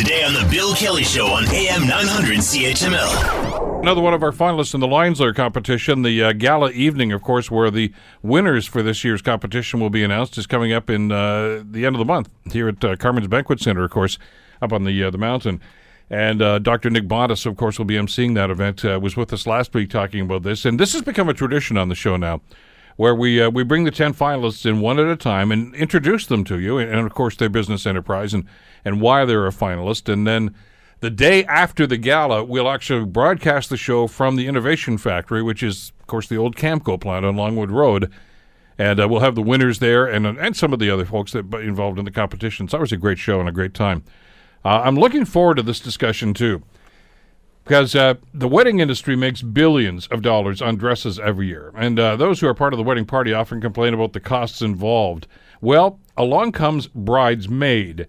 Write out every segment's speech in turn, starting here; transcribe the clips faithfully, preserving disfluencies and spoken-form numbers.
Today on the Bill Kelly Show on A M nine hundred C H M L. Another one of our finalists in the Lions Lair competition, the uh, gala evening, of course, where the winners for this year's competition will be announced, is coming up in uh, the end of the month here at uh, Carmen's Banquet Centre, of course, up on the uh, the mountain. And uh, Doctor Nick Bottas, of course, will be emceeing that event. Uh, was with us last week talking about this, and this has become a tradition on the show now, where we uh, we bring the ten finalists in one at a time and introduce them to you, and, and of course their business enterprise and, and why they're a finalist. And then the day after the gala, we'll actually broadcast the show from the Innovation Factory, which is, of course, the old Camco plant on Longwood Road. And uh, we'll have the winners there and and some of the other folks that are involved in the competition. It's always a great show and a great time. Uh, I'm looking forward to this discussion, too. Because uh, the wedding industry makes billions of dollars on dresses every year. And uh, those who are part of the wedding party often complain about the costs involved. Well, along comes Bridesmaid,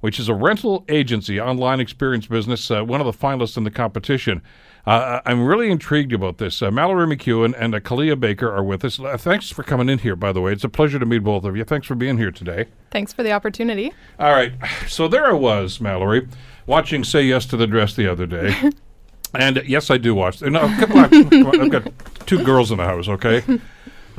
which is a rental agency, online experience business, uh, one of the finalists in the competition. Uh, I'm really intrigued about this. Uh, Mallory McEwen and uh, Kalea Baker are with us. Uh, thanks for coming in here, by the way. It's a pleasure to meet both of you. Thanks for being here today. Thanks for the opportunity. All right. So there I was, Mallory, watching Say Yes to the Dress the other day. And yes, I do watch. No, come on, come on. I've got two girls in the house, okay?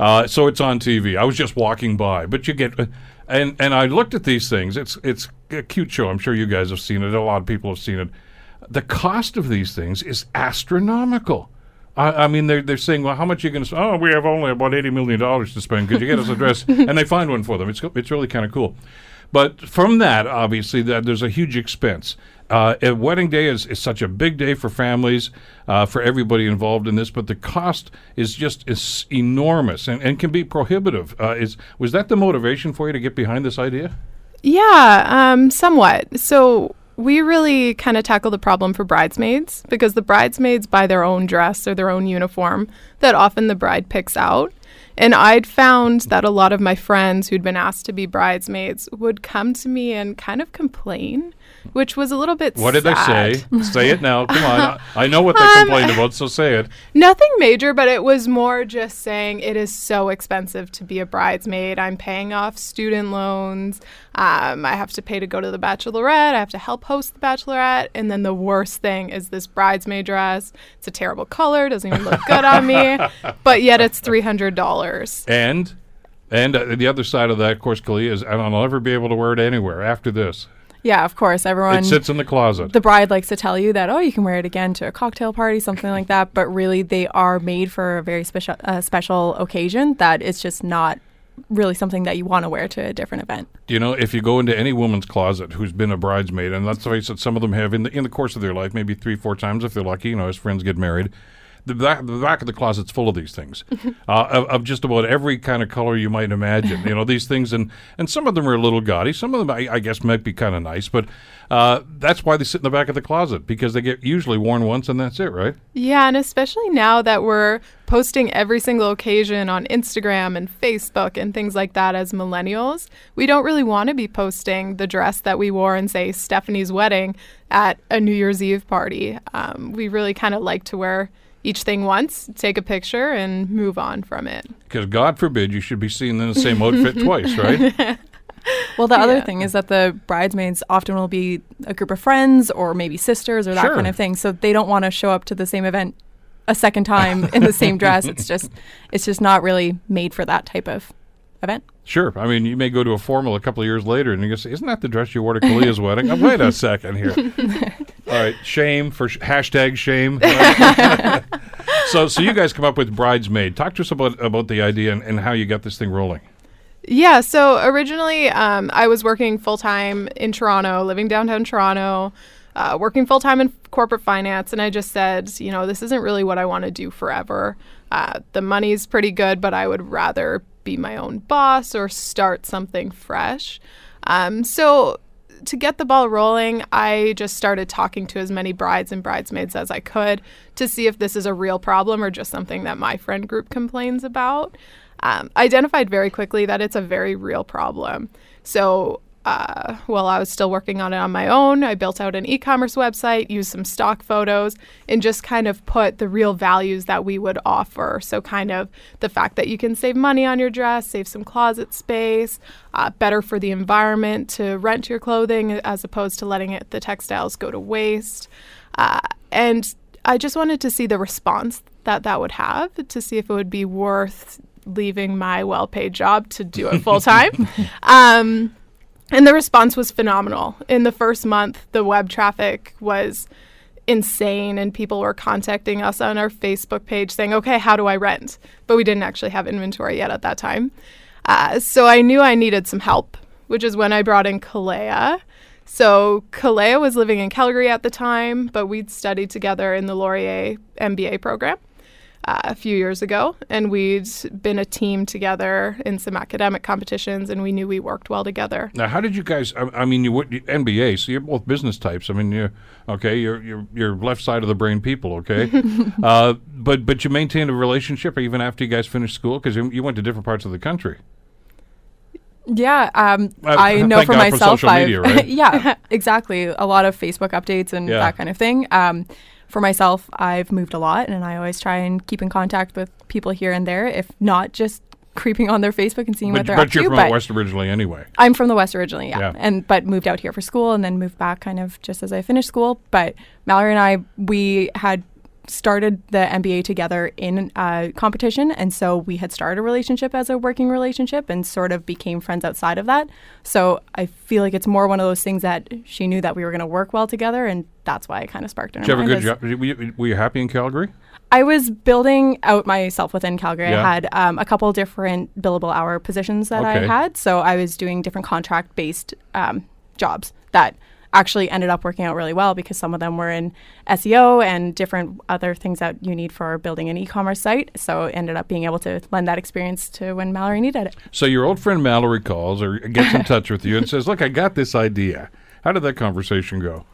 Uh, so it's on T V. I was just walking by. But you get, uh, and, and I looked at these things. It's it's a cute show. I'm sure you guys have seen it. A lot of people have seen it. The cost of these things is astronomical. I, I mean, they're, they're saying, well, how much are you going to spend? Oh, we have only about eighty million dollars to spend. Could you get us a dress? And they find one for them. It's, it's really kind of cool. But from that, obviously, that there's a huge expense. Uh, a wedding day is, is such a big day for families, uh, for everybody involved in this, but the cost is just is enormous and, and can be prohibitive. Uh, is was that the motivation for you to get behind this idea? Yeah, um, somewhat. So we really kind of tackle the problem for bridesmaids, because the bridesmaids buy their own dress or their own uniform that often the bride picks out. And I'd found that a lot of my friends who'd been asked to be bridesmaids would come to me and kind of complain, which was a little bit What did sad. They say? Say it now. Come on. I know what they um, complained about, so say it. Nothing major, but it was more just saying it is so expensive to be a bridesmaid. I'm paying off student loans. Um, I have to pay to go to the bachelorette. I have to help host the bachelorette. And then the worst thing is this bridesmaid dress. It's a terrible color. Doesn't even look good on me. But yet it's three hundred dollars. And and uh, the other side of that, of course, Kalea, is and I'll never be able to wear it anywhere after this. Yeah, of course, everyone. It sits in the closet. The bride likes to tell you that, oh, you can wear it again to a cocktail party, something like that. But really, they are made for a very speci- uh, special occasion that it's just not really something that you want to wear to a different event. You know, if you go into any woman's closet who's been a bridesmaid, and let's face it, some of them have in the, in the course of their life, maybe three, four times if they're lucky, you know, as friends get married. The back, the back of the closet's full of these things, uh, of, of just about every kind of color you might imagine. You know, these things, and, and some of them are a little gaudy. Some of them, I, I guess, might be kind of nice, but uh, that's why they sit in the back of the closet, because they get usually worn once and that's it, right? Yeah, and especially now that we're posting every single occasion on Instagram and Facebook and things like that as millennials, we don't really want to be posting the dress that we wore in, say, Stephanie's wedding at a New Year's Eve party. Um, we really kind of like to wear each thing once, take a picture, and move on from it. Because God forbid you should be seen in the same outfit twice, right? Well, the yeah. other thing is that the bridesmaids often will be a group of friends or maybe sisters or that sure. kind of thing. So they don't want to show up to the same event a second time in the same dress. It's just, it's just not really made for that type of event. Sure. I mean, you may go to a formal a couple of years later and you're going to say, isn't that the dress you wore to Kalea's wedding? Oh, wait a second here. All right. Shame for sh- hashtag shame. so so you guys come up with Bridesmaid. Talk to us about, about the idea and, and how you got this thing rolling. Yeah. So originally um, I was working full-time in Toronto, living downtown Toronto, uh, working full-time in corporate finance. And I just said, you know, this isn't really what I want to do forever. Uh, the money's pretty good, but I would rather be my own boss or start something fresh. Um, so to get the ball rolling, I just started talking to as many brides and bridesmaids as I could to see if this is a real problem or just something that my friend group complains about. Um, I identified very quickly that it's a very real problem. So uh, while I was still working on it on my own, I built out an e-commerce website, used some stock photos, and just kind of put the real values that we would offer. So kind of the fact that you can save money on your dress, save some closet space, uh, better for the environment to rent your clothing as opposed to letting it, the textiles go to waste. Uh, and I just wanted to see the response that that would have, to see if it would be worth leaving my well-paid job to do it full-time. um, and the response was phenomenal. In the first month, the web traffic was insane, and people were contacting us on our Facebook page saying, okay, how do I rent? But we didn't actually have inventory yet at that time. Uh, so I knew I needed some help, which is when I brought in Kalea. So Kalea was living in Calgary at the time, but we'd studied together in the Laurier M B A program uh, a few years ago, and we'd been a team together in some academic competitions, and we knew we worked well together. Now, how did you guys? I, I mean, you went M B A, so you're both business types. I mean, you okay? You're you're you're left side of the brain people, okay? uh, but but you maintained a relationship even after you guys finished school, because you, you went to different parts of the country. Yeah, um, uh, I know for God myself. For social media, right? Yeah, exactly. A lot of Facebook updates and yeah. that kind of thing. Um, for myself, I've moved a lot, and I always try and keep in contact with people here and there, if not just creeping on their Facebook and seeing but, what they're but up to. But you're from but the West originally, anyway. I'm from the West originally, yeah, yeah, and but moved out here for school, and then moved back kind of just as I finished school. But Mallory and I, we had started the M B A together in a competition, and so we had started a relationship as a working relationship and sort of became friends outside of that. So I feel like it's more one of those things that she knew that we were going to work well together, and that's why it kind of sparked in her mind. Did you have a good job? Were you, were you happy in Calgary? I was building out myself within Calgary. Yeah. I had um, a couple different billable hour positions that okay. I had, so I was doing different contract-based um, jobs that actually ended up working out really well, because some of them were in S E O and different other things that you need for building an e-commerce site. So ended up being able to lend that experience to when Mallory needed it. So your old friend Mallory calls or gets in touch with you and says, look, I got this idea. How did that conversation go?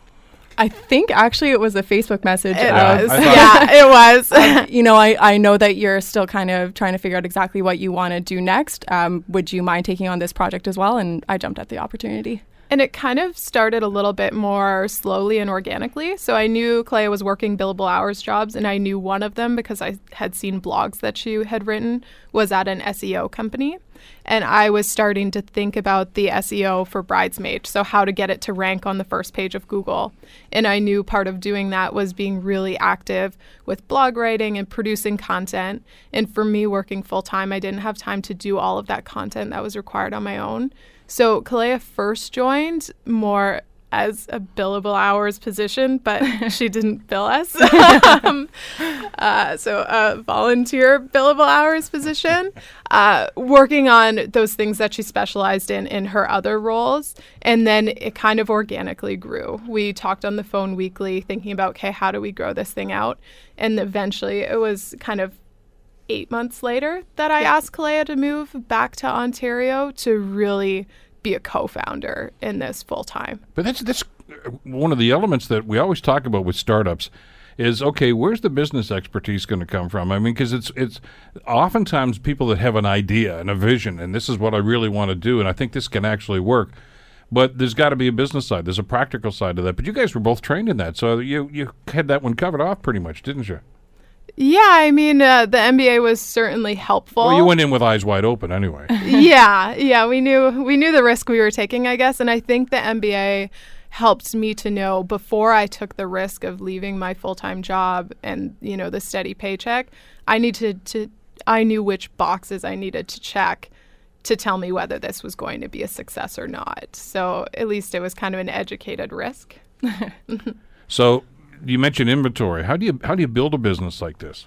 I think actually it was a Facebook message. It uh, was. Yeah, it was. I, you know, I, I know that you're still kind of trying to figure out exactly what you want to do next. Um, would you mind taking on this project as well? And I jumped at the opportunity. And it kind of started a little bit more slowly and organically. So I knew Kalea was working billable hours jobs, and I knew one of them because I had seen blogs that she had written was at an S E O company. And I was starting to think about the S E O for Bridesmaid, so how to get it to rank on the first page of Google. And I knew part of doing that was being really active with blog writing and producing content. And for me, working full-time, I didn't have time to do all of that content that was required on my own. So Kalea first joined more as a billable hours position, but she didn't bill us. um, uh, so a volunteer billable hours position, uh, working on those things that she specialized in in her other roles. And then it kind of organically grew. We talked on the phone weekly, thinking about, okay, how do we grow this thing out? And eventually it was kind of eight months later that I yeah. asked Kalea to move back to Ontario to really be a co-founder in this full time. But that's that's one of the elements that we always talk about with startups is, okay, where's the business expertise going to come from? I mean, because it's it's oftentimes people that have an idea and a vision, and this is what I really want to do, and I think this can actually work. But there's got to be a business side. There's a practical side to that. But you guys were both trained in that, so you you had that one covered off pretty much, didn't you? Yeah, I mean, uh, the M B A was certainly helpful. Well, you went in with eyes wide open anyway. yeah, yeah, we knew we knew the risk we were taking, I guess, and I think the M B A helped me to know before I took the risk of leaving my full-time job and, you know, the steady paycheck, I needed to I knew which boxes I needed to check to tell me whether this was going to be a success or not. So, at least it was kind of an educated risk. So, you mentioned inventory. How do you how do you build a business like this?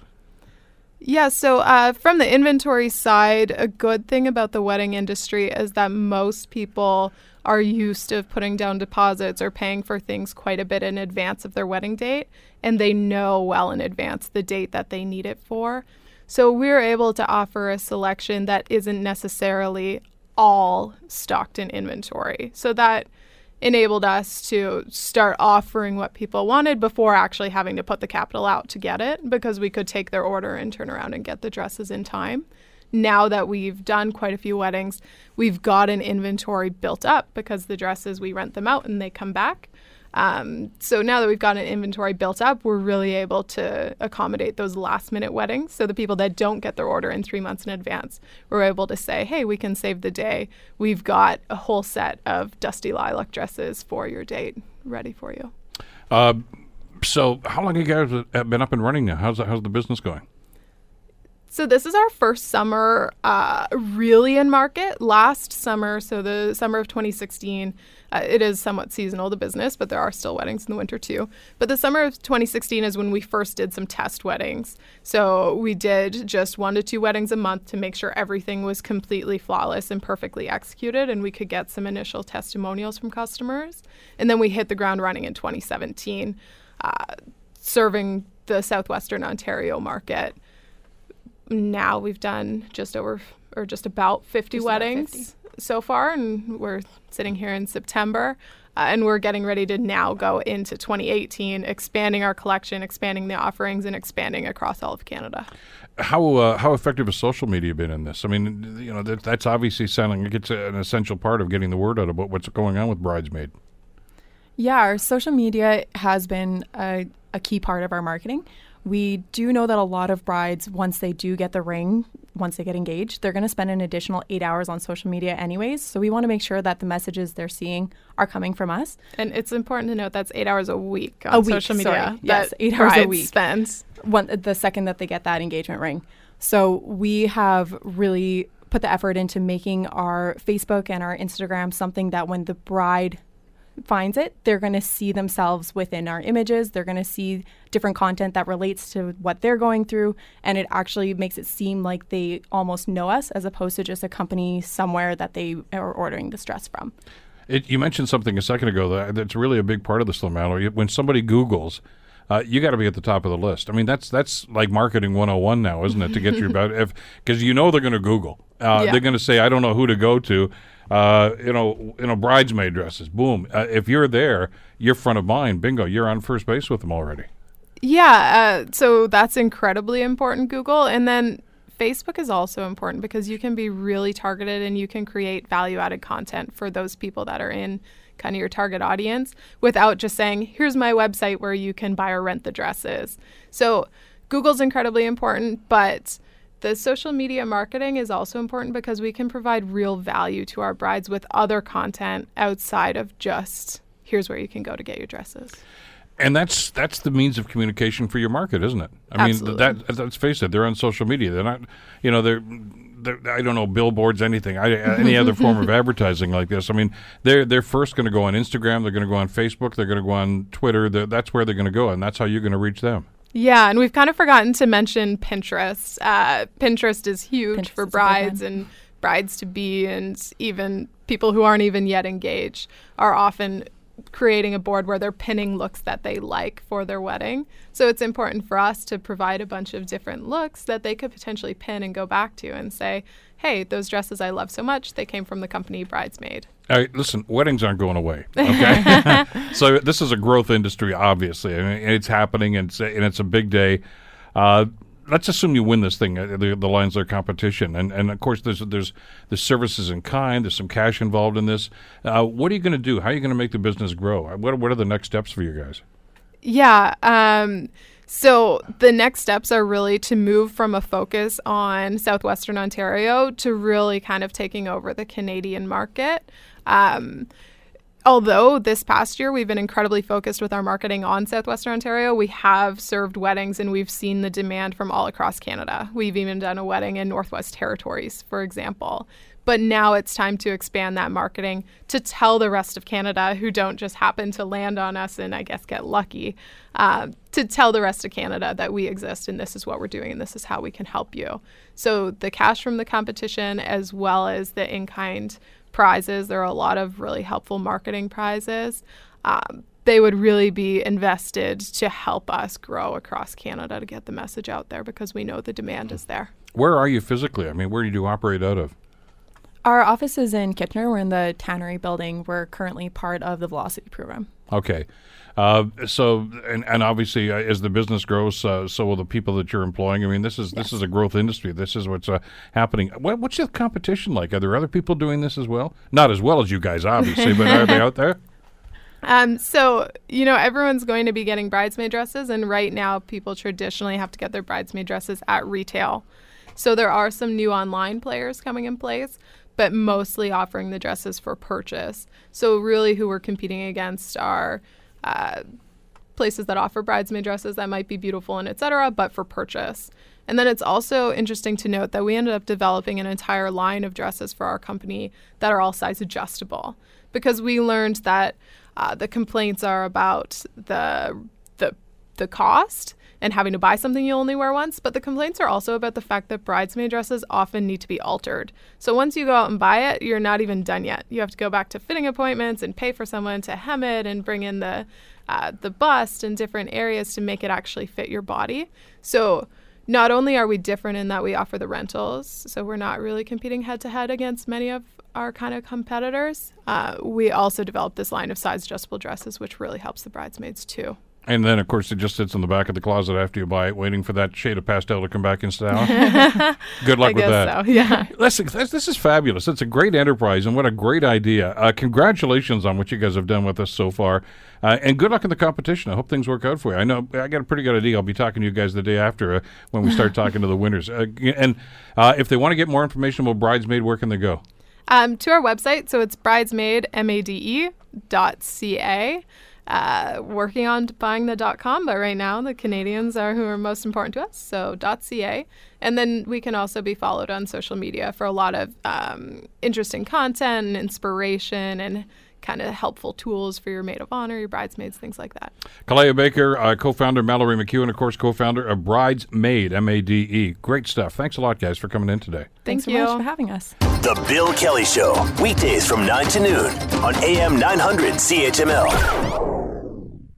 Yeah, so uh, from the inventory side, a good thing about the wedding industry is that most people are used to putting down deposits or paying for things quite a bit in advance of their wedding date, and they know well in advance the date that they need it for. So we're able to offer a selection that isn't necessarily all stocked in inventory. So that enabled us to start offering what people wanted before actually having to put the capital out to get it, because we could take their order and turn around and get the dresses in time. now that we've done quite a few weddings, we've got an inventory built up because the dresses, we rent them out and they come back. Um, so now that we've got an inventory built up, we're really able to accommodate those last minute weddings. So the people that don't get their order in three months in advance, we're able to say, hey, we can save the day. We've got a whole set of dusty lilac dresses for your date ready for you. Uh, so how long have you guys been up and running now? How's the, how's the business going? So this is our first summer uh, really in market. Last summer, so the summer of twenty sixteen, uh, it is somewhat seasonal, the business, but there are still weddings in the winter too. But the summer of twenty sixteen is when we first did some test weddings. So we did just one to two weddings a month to make sure everything was completely flawless and perfectly executed, and we could get some initial testimonials from customers. And then we hit the ground running in twenty seventeen, uh, serving the Southwestern Ontario market. Now we've done just over or just about fifty just weddings about fifty so far, and we're sitting here in September, uh, and we're getting ready to now go into twenty eighteen, expanding our collection, expanding the offerings, and expanding across all of Canada. How uh, how effective has social media been in this? I mean, you know, that, that's obviously sounding like it's an essential part of getting the word out about what's going on with Bridesmaid. Yeah, our social media has been a, a key part of our marketing. We do know that a lot of brides, once they do get the ring, once they get engaged, they're going to spend an additional eight hours on social media anyways. So we want to make sure that the messages they're seeing are coming from us. And it's important to note that's eight hours a week on a week, social media. Sorry. Yes, eight hours a week spends one, the second that they get that engagement ring. So we have really put the effort into making our Facebook and our Instagram something that when the bride finds it, they're going to see themselves within our images. They're going to see different content that relates to what they're going through, and it actually makes it seem like they almost know us as opposed to just a company somewhere that they are ordering this dress from. It, you mentioned something a second ago that, that's really a big part of this, Mallory. When somebody Googles, uh, you got to be at the top of the list. I mean, that's that's like marketing one oh one now, isn't it, to get you about it? Because you know they're going to Google. Uh, yeah. They're going to say, I don't know who to go to. Uh, you know, you know, bridesmaid dresses, boom. Uh, if you're there, you're front of mind, bingo, you're on first base with them already. Yeah, uh, so that's incredibly important, Google. And then Facebook is also important because you can be really targeted and you can create value-added content for those people that are in kind of your target audience without just saying, here's my website where you can buy or rent the dresses. So Google's incredibly important, but the social media marketing is also important because we can provide real value to our brides with other content outside of just, here's where you can go to get your dresses. And that's that's the means of communication for your market, isn't it? I Absolutely. mean, that, let's face it, they're on social media. They're not, you know, they're, they're I don't know, billboards, anything, I, any other form of advertising like this. I mean, they're, they're first going to go on Instagram. They're going to go on Facebook. They're going to go on Twitter. They're, that's where they're going to go, and that's how you're going to reach them. Yeah, and we've kind of forgotten to mention Pinterest. Uh, Pinterest is huge Pinterest for brides and brides-to-be, and even people who aren't even yet engaged are often creating a board where they're pinning looks that they like for their wedding. So it's important for us to provide a bunch of different looks that they could potentially pin and go back to and say, hey, those dresses I love so much, they came from the company Bridesmaid. All right, listen, weddings aren't going away, okay? So this is a growth industry, obviously. I mean, it's happening, and it's, and it's a big day. Uh, let's assume you win this thing, uh, the, the Lions Lair competition. And, and, of course, there's there's the services in kind. There's some cash involved in this. Uh, what are you going to do? How are you going to make the business grow? What, what are the next steps for you guys? Yeah, um So the next steps are really to move from a focus on Southwestern Ontario to really kind of taking over the Canadian market. Um, although this past year we've been incredibly focused with our marketing on Southwestern Ontario, we have served weddings and we've seen the demand from all across Canada. We've even done a wedding in Northwest Territories, for example. But now it's time to expand that marketing to tell the rest of Canada, who don't just happen to land on us and I guess get lucky, uh, to tell the rest of Canada that we exist and this is what we're doing and this is how we can help you. So the cash from the competition as well as the in-kind prizes, there are a lot of really helpful marketing prizes. Um, they would really be invested to help us grow across Canada to get the message out there because we know the demand is there. Where are you physically? I mean, where do you operate out of? Our office is in Kitchener. We're in the Tannery building. We're currently part of the Velocity program. Okay. Uh, so, and, and obviously, uh, as the business grows, uh, so will the people that you're employing. I mean, this is yes. this is a growth industry. This is what's uh, happening. What, what's the competition like? Are there other people doing this as well? Not as well as you guys, obviously, but are they out there? Um, so, you know, everyone's going to be getting bridesmaid dresses, and right now, people traditionally have to get their bridesmaid dresses at retail. So there are some new online players coming in place, but mostly offering the dresses for purchase. So really who we're competing against are uh, places that offer bridesmaid dresses that might be beautiful and et cetera, but for purchase. And then it's also interesting to note that we ended up developing an entire line of dresses for our company that are all size adjustable, because we learned that uh, the complaints are about the, the, the cost and having to buy something you only wear once, but the complaints are also about the fact that bridesmaid dresses often need to be altered. So once you go out and buy it, you're not even done yet. You have to go back to fitting appointments and pay for someone to hem it and bring in the uh, the bust and different areas to make it actually fit your body. So not only are we different in that we offer the rentals, so we're not really competing head-to-head against many of our kind of competitors, uh, we also developed this line of size adjustable dresses, which really helps the bridesmaids too. And then, of course, it just sits in the back of the closet after you buy it, waiting for that shade of pastel to come back in style. Good luck I with guess that. So, yeah. Listen, this is fabulous. It's a great enterprise, and what a great idea. Uh, congratulations on what you guys have done with us so far. Uh, and good luck in the competition. I hope things work out for you. I know I got a pretty good idea. I'll be talking to you guys the day after uh, when we start talking to the winners. Uh, and uh, if they want to get more information about Bridesmaid, where can they go? Um, to our website. So it's bridesmaid dot c a. Uh, working on buying the .com, but right now the Canadians are who are most important to us, so .ca. And then we can also be followed on social media for a lot of um, interesting content and inspiration and kind of helpful tools for your maid of honor, your bridesmaids, things like that. Kalea Baker, uh, co-founder, Mallory McEwen, of course, co-founder of Bridesmaid, M A D E. Great stuff. Thanks a lot, guys, for coming in today. Thanks, Thanks so you. much for having us. The Bill Kelly Show, weekdays from nine to noon on A M nine hundred C H M L.